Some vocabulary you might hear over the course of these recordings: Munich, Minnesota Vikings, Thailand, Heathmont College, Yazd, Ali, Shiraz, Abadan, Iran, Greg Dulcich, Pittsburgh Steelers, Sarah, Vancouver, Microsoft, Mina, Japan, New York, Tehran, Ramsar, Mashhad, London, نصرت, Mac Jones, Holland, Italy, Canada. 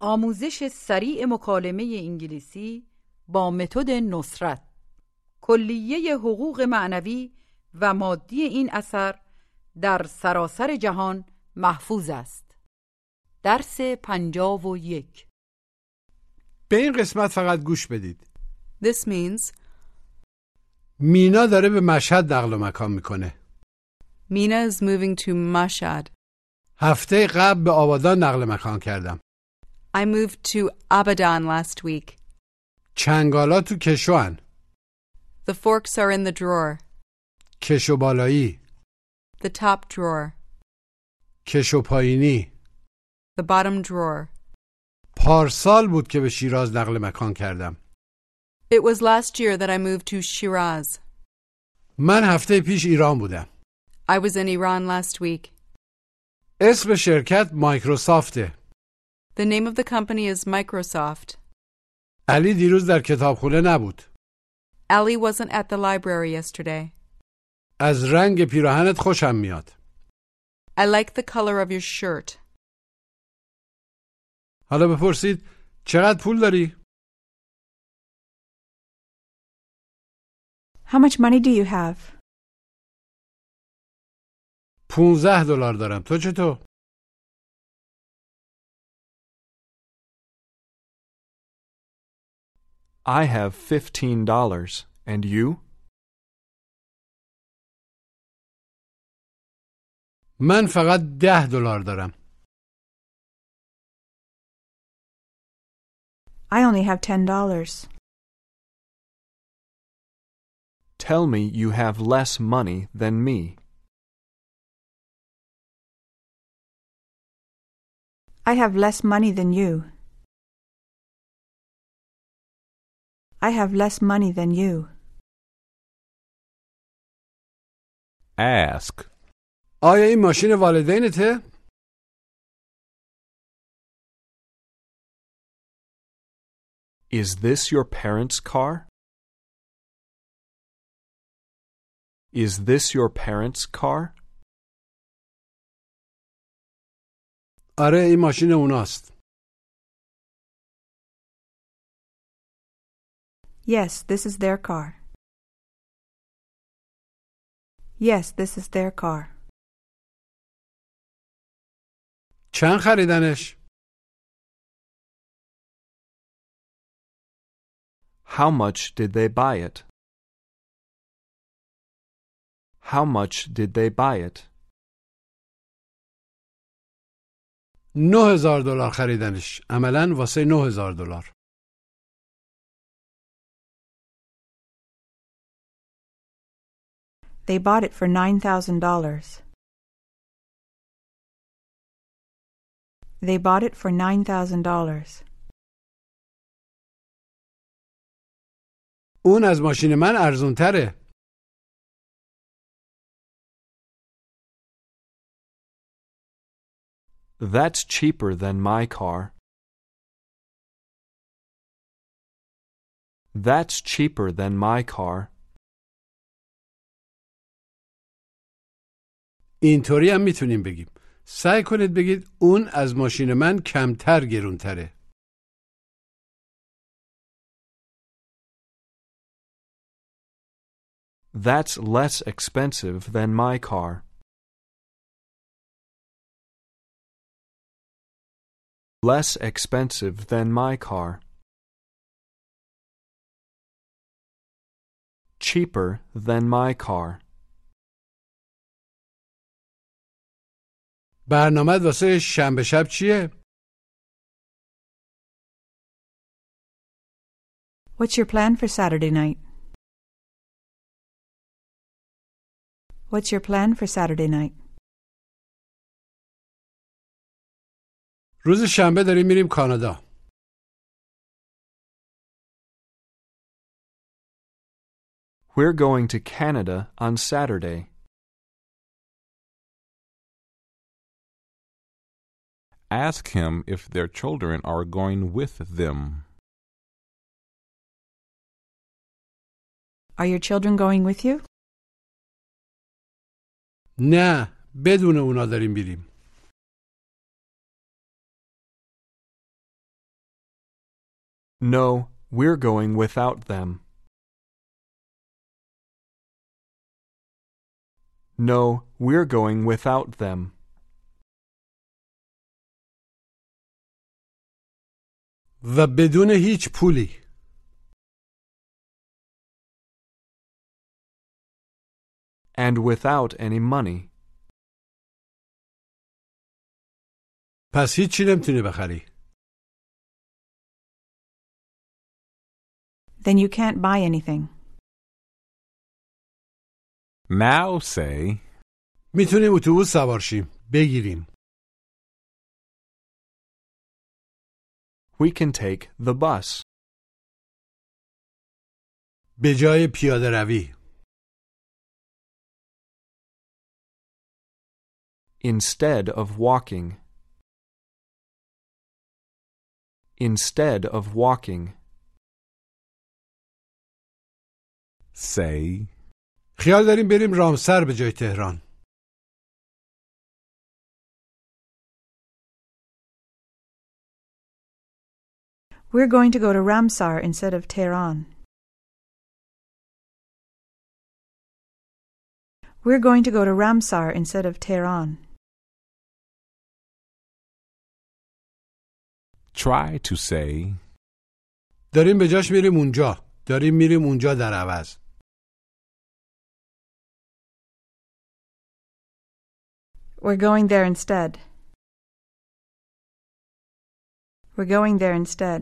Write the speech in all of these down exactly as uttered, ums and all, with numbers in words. آموزش سریع مکالمه انگلیسی با متد نصرت. کلیه حقوق معنوی و مادی این اثر در سراسر جهان محفوظ است. درس پنجاه و یک. به این قسمت فقط گوش بدید. This means مینا داره به مشهد نقل و مکان میکنه. Mina is moving to Mashhad. هفته قبل به آبادان نقل مکان کردم. I moved to Abadan last week. چنگالا تو کشوان. The forks are in the drawer. کشو بالایی. The top drawer. کشو پایینی. The bottom drawer. پارسال بود که به شیراز نقل مکان کردم. It was last year that I moved to Shiraz. من هفته پیش ایران بودم. I was in Iran last week. اسم شرکت مایکروسافته. The name of the company is Microsoft. علی دیروز در کتابخونه نبود. Ali wasn't at the library yesterday. از رنگ پیراهنت خوشم میاد. I like the color of your shirt. حالا بپرسید چقدر پول داری؟ How much money do you have? پونزده دلار دارم. تو چطور؟ I have fifteen dollars. And you? من فقط ده دلار دارم. I only have ten dollars. Tell me you have less money than me. I have less money than you. I have less money than you. Ask. آیا این ماشین والدینته؟ Is this your parents' car? Is this your parents' car? آره این ماشین اوناست. Yes, this is their car. Yes, this is their car. چند خریدنش؟ How much did they buy it? How much did they buy it? نه هزار دلار خریدنش. عملاً واسه نه هزار دلار. They bought it for nine thousand dollars. They bought it for nine thousand dollars. اون از ماشین من ارزان‌تره. That's cheaper than my car. That's cheaper than my car. اینطوری هم میتونیم بگیم. سعی کنید بگید اون از ماشین من کمتر گرونتره. That's less expensive than my car. Less expensive than my car. Cheaper than my car. برنامه واسه شنبه شب چیه؟ What's your plan for Saturday night? What's your plan for Saturday night? روز شنبه داریم میریم کانادا. We're going to Canada on Saturday. Ask him if their children are going with them. Are your children going with you? نه، بدون اونا داریم میریم. No, we're going without them. No, we're going without them. و بدون هیچ پولی. And without any money. پس هیچی نمیتونی بخری. Then you can't buy anything. Now say. میتونیم اتوبوس سوار شیم. بگیریم. We can take the bus. به جای پیاده روی. Instead of walking. Instead of walking. Say. خیال داریم بریم رامسر به جای تهران. We're going to go to Ramsar instead of Tehran. We're going to go to Ramsar instead of Tehran. Try to say. داریم به جاش میریم اونجا. داریم میریم اونجا در عوض. We're going there instead. We're going there instead.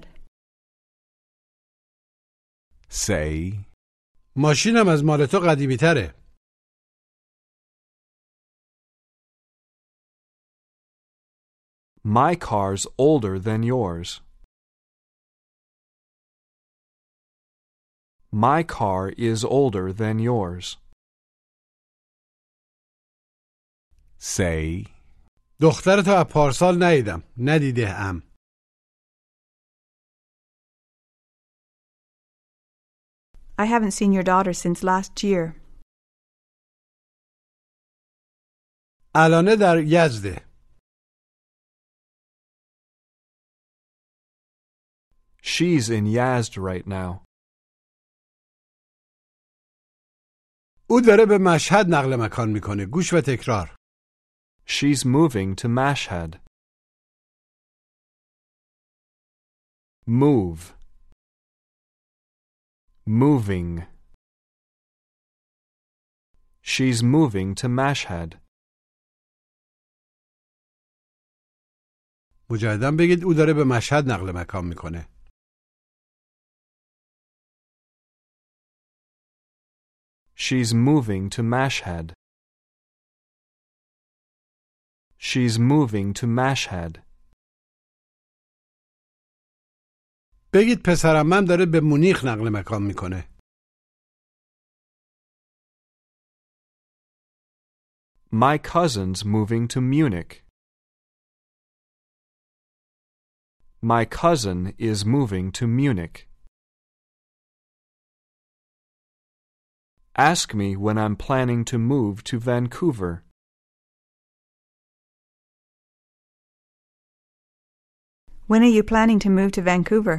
Say. ماشینم از مال تو قدیمی تره. My car's older than yours. My car is older than yours. Say. دخترتو از پارسال ندیدم. ندیده ام. I haven't seen your daughter since last year. الان در یزده. She's in Yazd right now. او داره به مشهد نقل مکان میکنه. گوش و تکرار. She's moving to Mashhad. Move. Moving. She's moving to Mashhad. مجدداً بگید او داره به مشهد نقل مکان میکنه. She's moving to Mashhad. She's moving to Mashhad. بگید پسرم من داره به مونیخ نقل مکان میکنه. My cousin's moving to Munich. My cousin is moving to Munich. Ask me when I'm planning to move to Vancouver. When are you planning to move to Vancouver?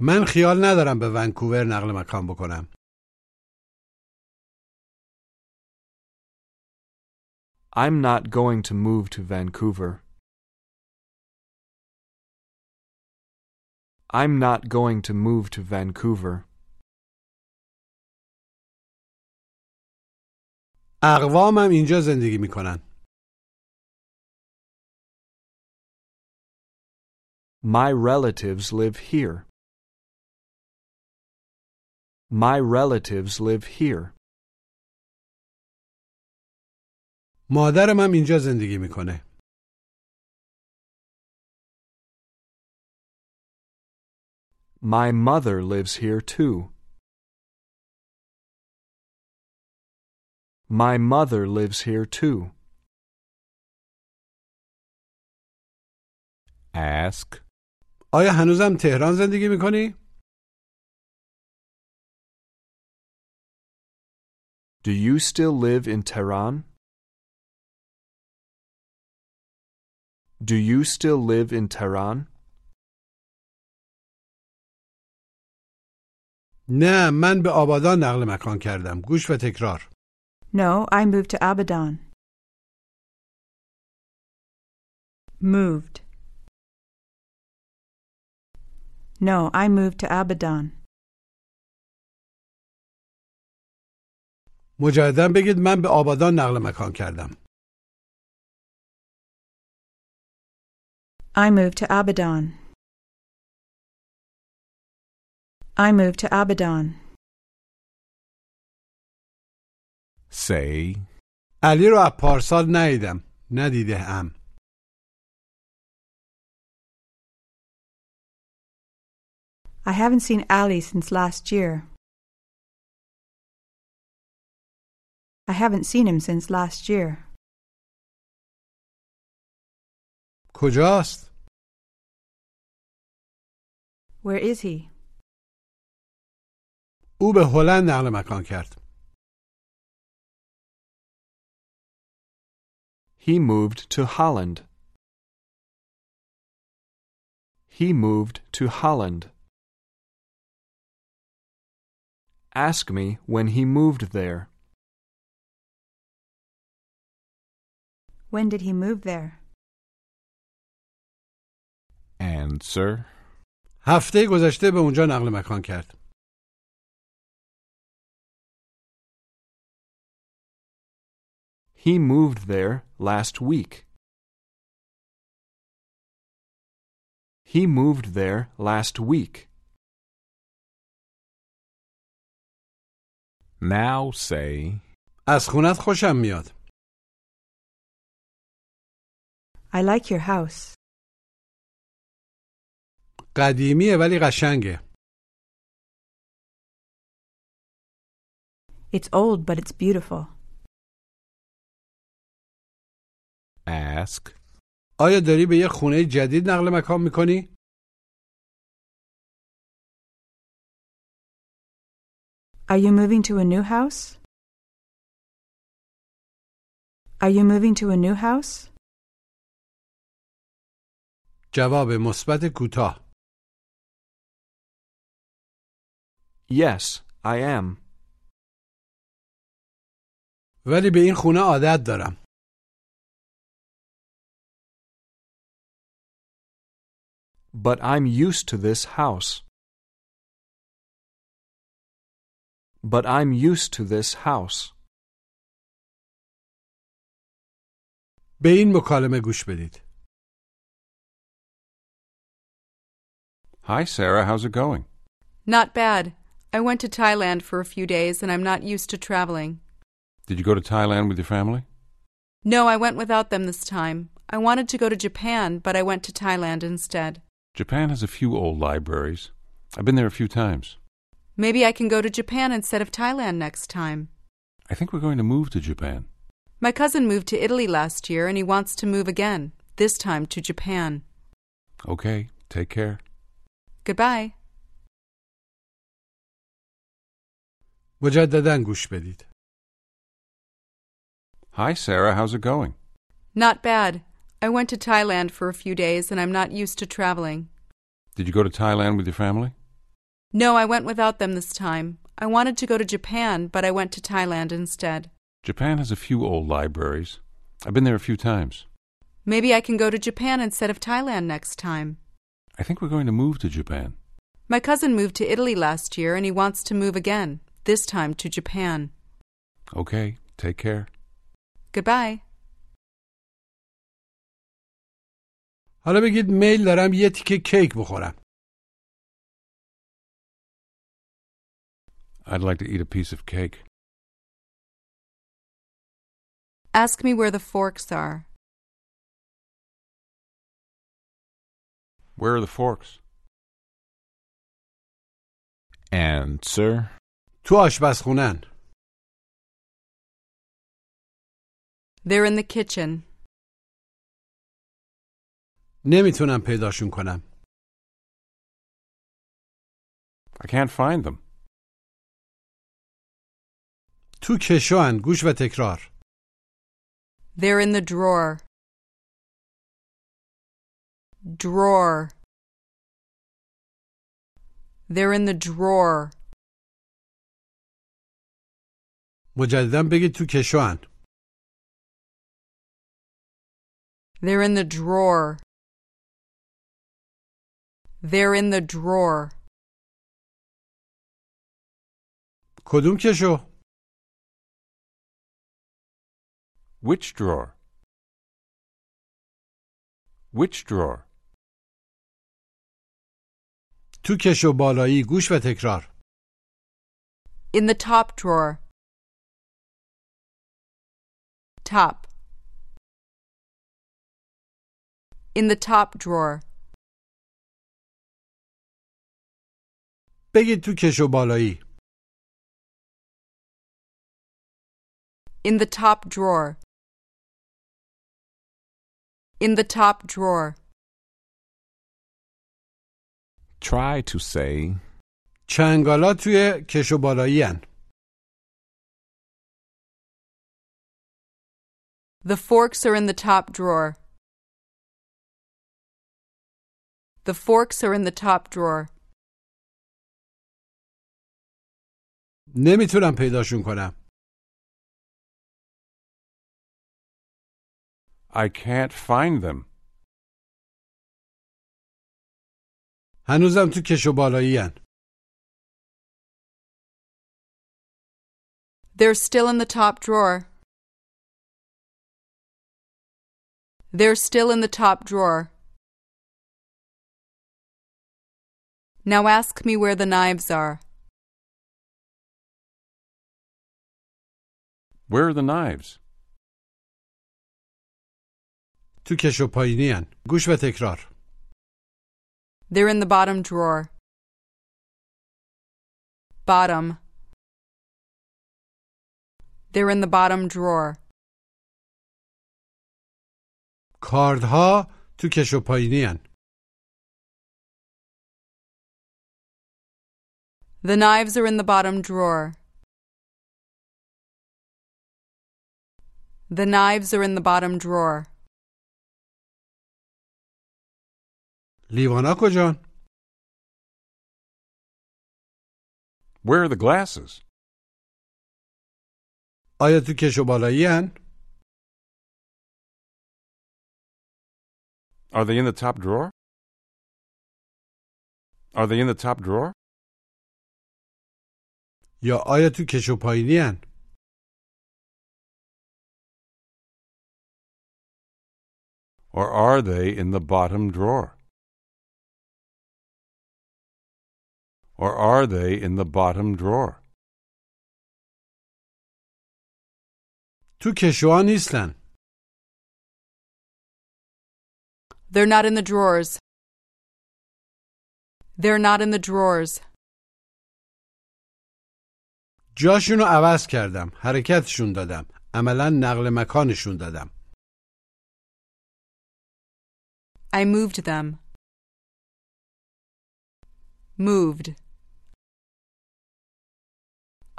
من خیال ندارم به ونکوور نقل مکان بکنم. I'm not going to move to Vancouver. I'm not going to move to Vancouver. اقوامم اینجا زندگی میکنن. My relatives live here. My relatives live here. مادرم هم اینجا زندگی میکنه. My mother lives here too. My mother lives here too. Ask. آیا هنوزم تهران زندگی میکنی؟ Do you still live in Tehran? Do you still live in Tehran? نه من به آبادان نقل مکان کردم. گوش و تکرار. No, I moved to Abadan. Moved. No, I moved to Abadan. مجدداً بگید من به آبادان نقل مکان کردم. I moved to Abadan. I moved to Abadan. Say. علی رو از پارسال ندیدم. ندیده ام. I haven't seen Ali since last year. I haven't seen him since last year. کجاست؟ Where is he? او به هلند نقل مکان کرد. He moved to Holland. He moved to Holland. Ask me when he moved there. When did he move there? Answer. هفته گذشته به اونجا نقل مکان کرد. He moved there last week. He moved there last week. Now say. از خونت خوشم میاد. I like your house. قدیمیه ولی قشنگه. It's old but it's beautiful. Ask. آیا داری به یه خونه جدید نقل مکان میکنی؟ Are you moving to a new house? Are you moving to a new house? جواب مثبت کوتاه. Yes, I am. ولی به این خونه عادت دارم. But I'm used to this house. But I'm used to this house. به این مکالمه گوش بدید. Hi, Sarah. How's it going? Not bad. I went to Thailand for a few days, and I'm not used to traveling. Did you go to Thailand with your family? No, I went without them this time. I wanted to go to Japan, but I went to Thailand instead. Japan has a few old libraries. I've been there a few times. Maybe I can go to Japan instead of Thailand next time. I think we're going to move to Japan. My cousin moved to Italy last year, and he wants to move again, this time to Japan. Okay, take care. Goodbye. مجدداً گوش بدید. Hi, Sarah. How's it going? Not bad. I went to Thailand for a few days, and I'm not used to traveling. Did you go to Thailand with your family? No, I went without them this time. I wanted to go to Japan, but I went to Thailand instead. Japan has a few old libraries. I've been there a few times. Maybe I can go to Japan instead of Thailand next time. I think we're going to move to Japan. My cousin moved to Italy last year, and he wants to move again. This time to Japan. Okay, take care. Goodbye. حالا بگید میل دارم یه تیکه کیک بخورم. I'd like to eat a piece of cake. Ask me where the forks are. Where are the forks? and sir. تو آشپزخونن. They're in the kitchen. نمیتونم پیداشون کنم. I can't find them. تو کشوان. گوش و تکرار. They're in the drawer. Drawer. They're in the drawer. مجدداً بگید تو کشوان. They're in the drawer. They're in the drawer. کدوم کشو؟ Which drawer? Which drawer? تو کشو بالایی. گوش و تکرار. In the top drawer. Top. In the top drawer. بگید تو کشو بالایی. In the top drawer. In the top drawer. Try to say چنگالا توی کشو بالایی هن. The forks are in the top drawer. The forks are in the top drawer. نمیتونم پیداشون کنم. I can't find them. هنوزم تو کشو بالایی هن. They're still in the top drawer. They're still in the top drawer. Now ask me where the knives are. Where are the knives? تو کشو پایینی هن. گوش و تکرار. They're in the bottom drawer. Bottom. They're in the bottom drawer. کاردها تو کشو پایینی هن. The knives are in the bottom drawer. The knives are in the bottom drawer. لیوانا کجان؟ Where are the glasses? آیا تو کشو بالایی هن؟ Are they in the top drawer? Are they in the top drawer? یا آیا تو کشو پایینی هن؟ Or are they in the bottom drawer? Or are they in the bottom drawer? تو کشوها نیستن. They're not in the drawers. They're not in the drawers. جاشونو عوض کردم. حرکتشون دادم. عملاً نقل مکانشون دادم. I moved them. Moved.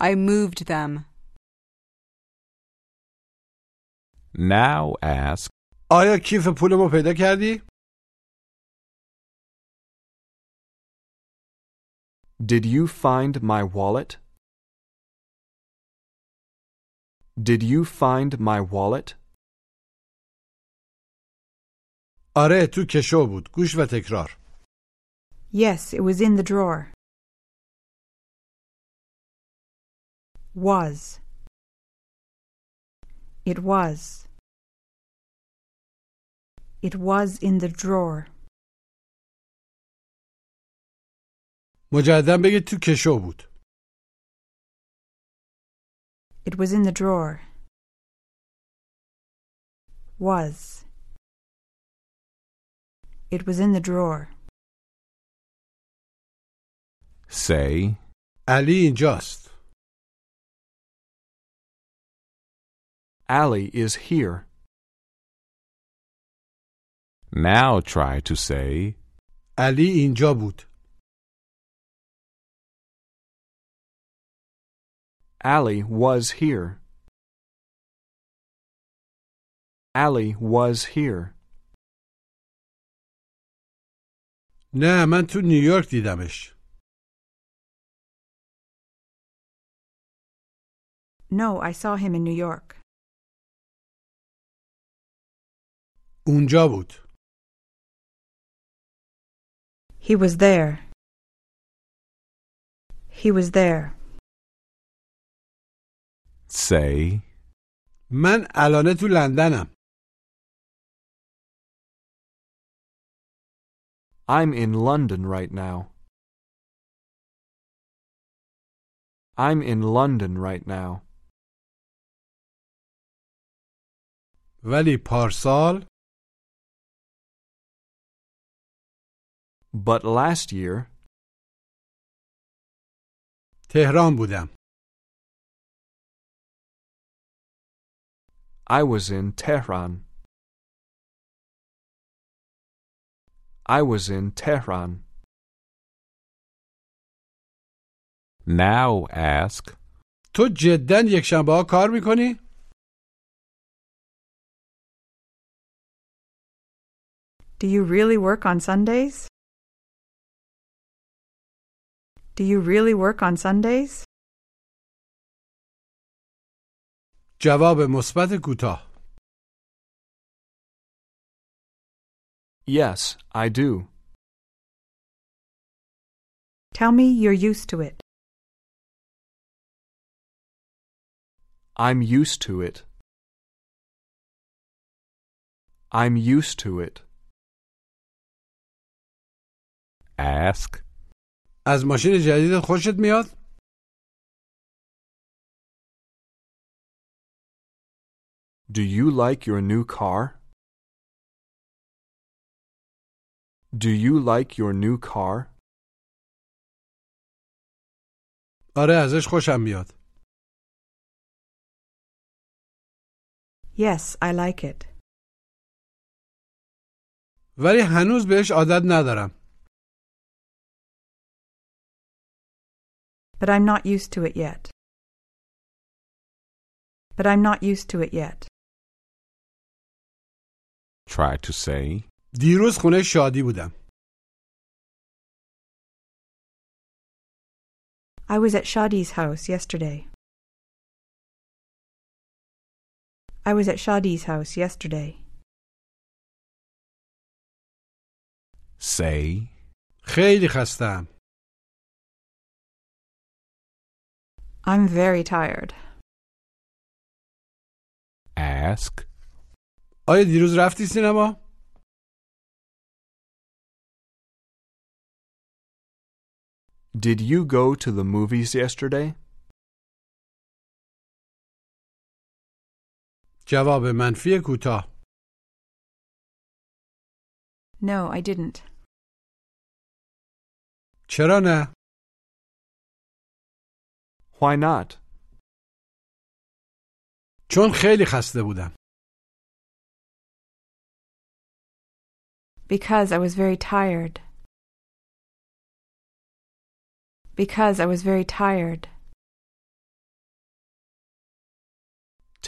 I moved them. Now ask. آیا کیف پولمو پیدا کردی؟ Did you find my wallet? Did you find my wallet? آره تو کشو بود. گوش و تکرار. Yes, it was in the drawer. Was. It was. It was in the drawer. مجدداً بگید تو کشو بود. It was in the drawer. Was. It was in the drawer. Say, علی اینجاست. Ali is here. Now try to say علی اینجا بود. Ali was here. Ali was here. نه من تو نیویورک دیدمش. No, I saw him in New York. اونجا بود. He was there. He was there. Say من الان تو لندنم. I'm in London right now. I'm in London right now. ولی پارسال. But last year. تهران بودم. I was in Tehran. I was in Tehran. Now ask. تو جداً یکشنبه‌ها کار می‌کنی؟ Do you really work on Sundays? Do you really work on Sundays? جواب مثبت کوتاه. Yes, I do. Tell me you're used to it. I'm used to it. I'm used to it. Ask. از ماشین جدید خوشت میاد؟ Do you like your new car? Do you like your new car? آره ازش خوشم میاد. Yes, I like it. ولی هنوز بهش عادت ندارم. But I'm not used to it yet. But I'm not used to it yet. Try to say دیروز خونه شادی بودم. I was at Shadi's house yesterday. I was at Shadi's house yesterday. Say خیلی خستم. I'm very tired. Ask آیا دیروز رفتی سینما؟ Did you go to the movies yesterday? جواب منفی کوتاه. No, I didn't. چرا نه؟ Why not? چون خیلی خسته بودم. Because I was very tired. Because I was very tired.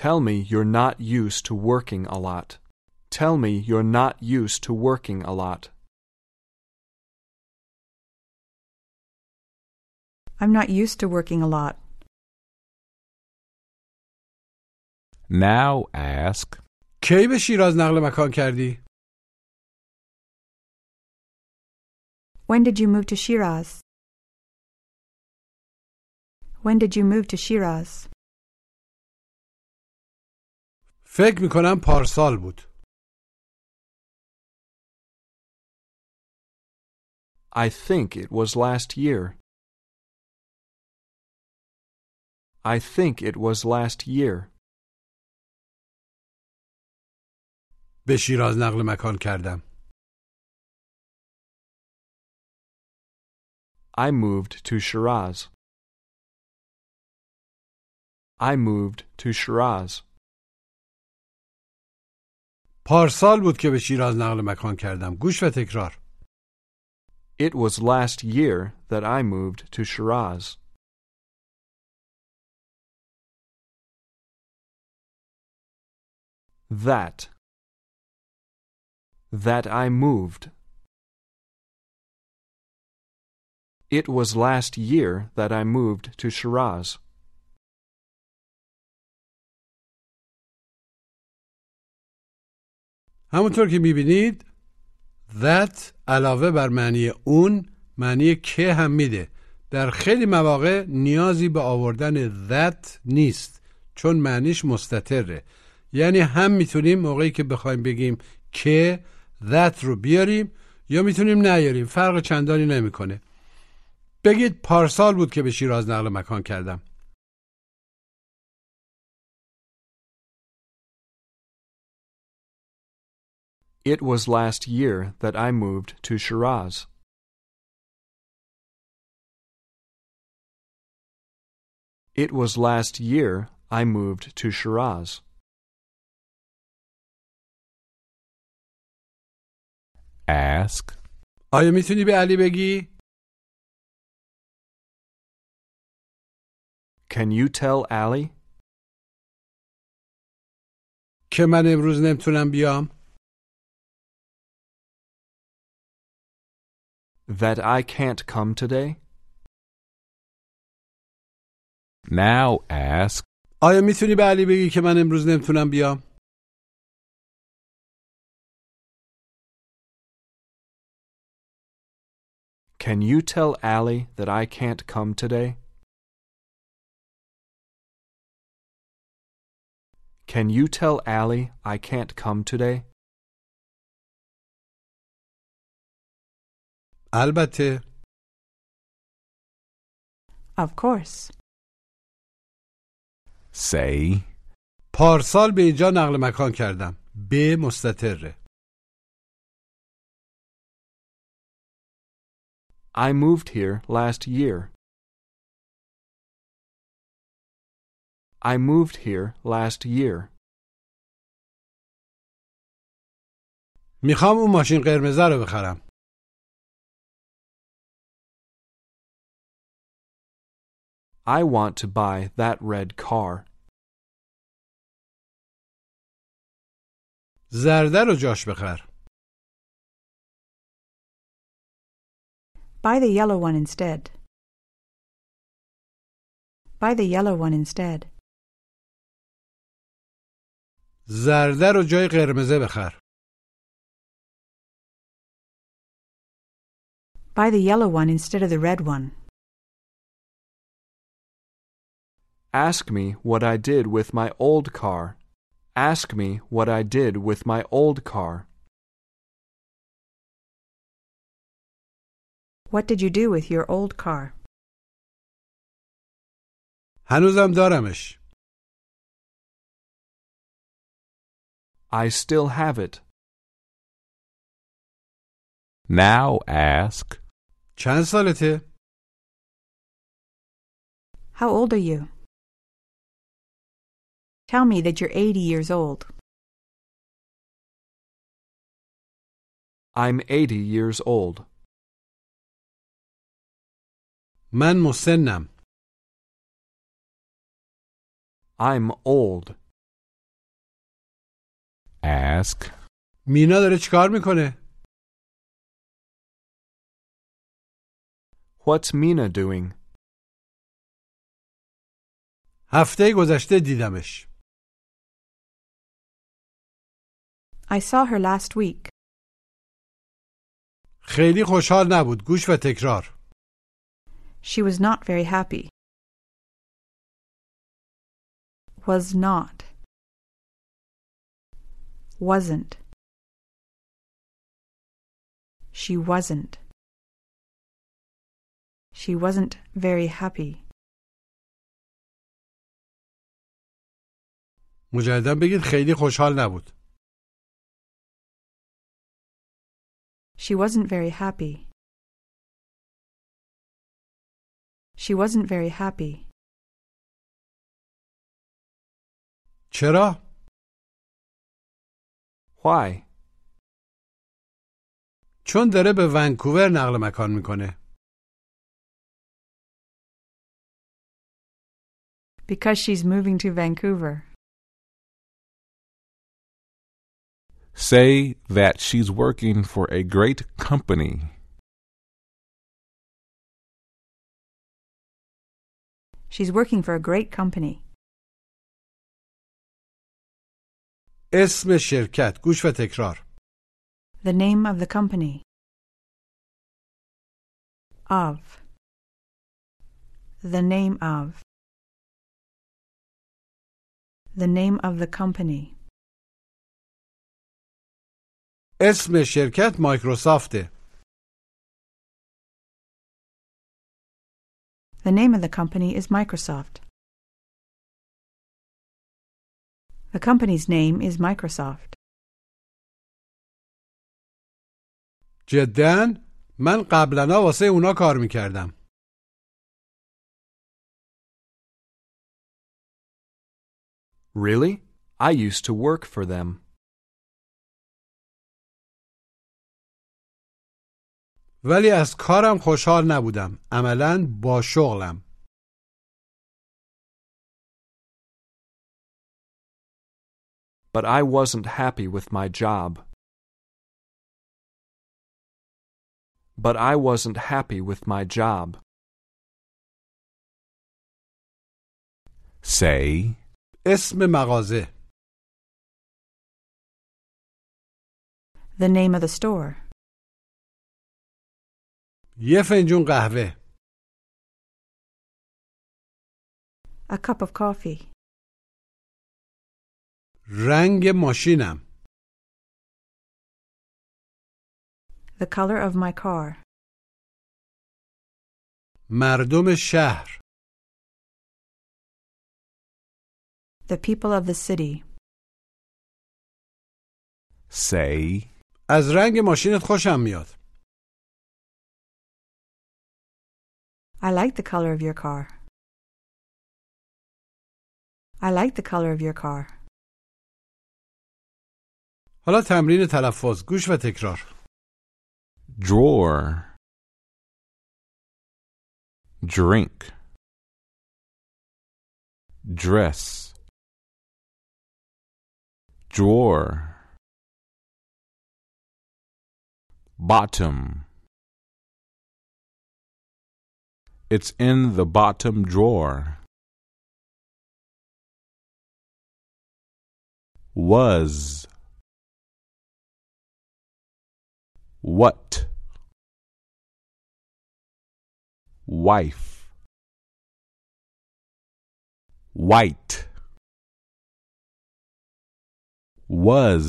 Tell me you're not used to working a lot. Tell me you're not used to working a lot. I'm not used to working a lot. Now ask. کی به شیراز نقل مکان کردی؟ When did you move to Shiraz? When did you move to Shiraz? فکر می‌کنم پارسال بود. I think it was last year. I think it was last year. به شیراز نقل مکان کردم. I moved to Shiraz. I moved to Shiraz. پارسال بود که به شیراز نقل مکان کردم. گوش و تکرار. It was last year that I moved to Shiraz. That. That I moved. It was last year that I moved to Shiraz. همونطور که میبینید that علاوه بر معنی اون معنی که هم میده. در خیلی مواقع نیازی به آوردن that نیست چون معنیش مستتره. یعنی هم میتونیم موقعی که بخوایم بگیم که that رو بیاریم یا میتونیم نیاریم، فرق چندانی نمیکنه. بگید پارسال بود که به شیراز نقل مکان کردم. It was last year that I moved to Shiraz. It was last year I moved to Shiraz. Ask. آیا میتونی به علی بگی؟ Can you tell Ali? که من امروز نمیتونم بیام. That I can't come today? Now ask. آیا میتونی به علی بگی که من امروز نمیتونم بیام؟ Can you tell Ali that I can't come today? Can you tell Ali I can't come today? البته. Of course. Say. پارسال به اینجا نقل مکان کردم. به مستتره. I moved here last year. I moved here last year. میخوام اون ماشین قرمز رو بخرم. I want to buy that red car. زرده رو جاش بخر. Buy the yellow one instead. Buy the yellow one instead. زرده رو جای قرمزه بخر. Buy the yellow one instead of the red one. Ask me what I did with my old car. Ask me what I did with my old car. What did you do with your old car? هنوزم دارمش. I still have it. Now ask. چند سالته؟ How old are you? Tell me that you're eighty years old. I'm eighty years old. من مسنم. I'm old. Ask. مینا داره چیکار میکنه؟ What's Mina doing? هفته گذشته دیدمش. I saw her last week. خیلی خوشحال نبود. گوش و تکرار. She was not very happy. Was not. Wasn't. She wasn't. She wasn't very happy. مجدداً بگید خیلی خوشحال نبود. She wasn't very happy. She wasn't very happy. چرا؟ Why? چون داره به ونکوور نقل مکان میکنه. Because she's moving to Vancouver. Say that she's working for a great company. She's working for a great company. اسم شرکت. گوش و تکرار. The name of the company. Of. The name of. The name of the company. اسم شرکت مایکروسافته. The name of the company is Microsoft. The company's name is Microsoft. جداً من قبلاً واسه اونا کار میکردم. Really? I used to work for them. ولی از کارم خوشحال نبودم. عملاً با شغلم. But I wasn't happy with my job. But I wasn't happy with my job. Say اسم مغازه. The name of the store. یه فنجون قهوه. A cup of coffee. رنگ ماشینم. The color of my car. مردم شهر. The people of the city. Say از رنگ ماشینت خوشم میاد. I like the color of your car. I like the color of your car. حالا تمرین تلفظ. گوش و تکرار. Drawer. Drink. Dress. Drawer. Bottom. It's in the bottom drawer. Was. What. Wife. White. Was.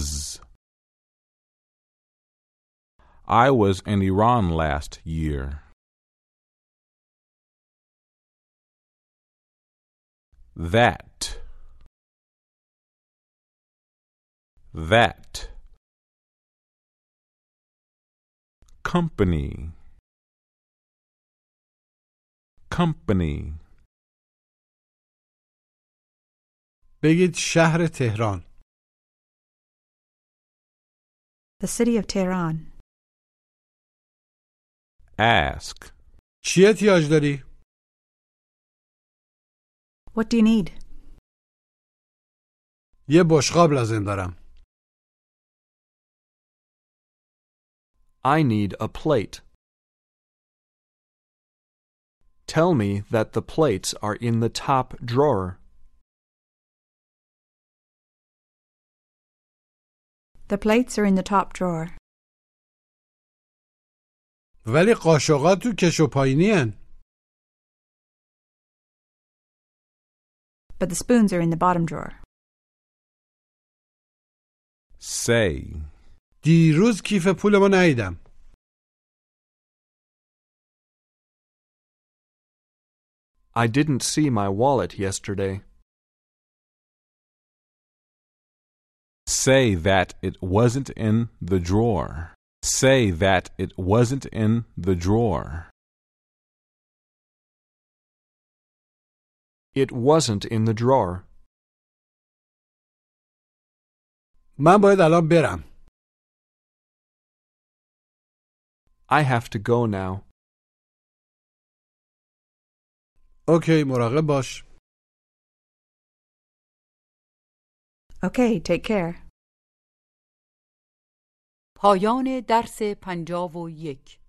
I was in Iran last year. That. That. Company. Company. بگید شهر تهران. The city of Tehran. Ask. چی احتیاج داری؟ What do you need? یه بشقاب لازم دارم. I need a plate. Tell me that the plates are in the top drawer. The plates are in the top drawer. ولی قاشق‌ها تو کش و پایینین. But the spoons are in the bottom drawer. Say. دیروز کیف پولمو ندیدم. I didn't see my wallet yesterday. Say that it wasn't in the drawer. Say that it wasn't in the drawer. It wasn't in the drawer. من باید الان برم. I have to go now. اوکی، مراقب باش. اوکی، take care. پایان درس پنجاه و یک.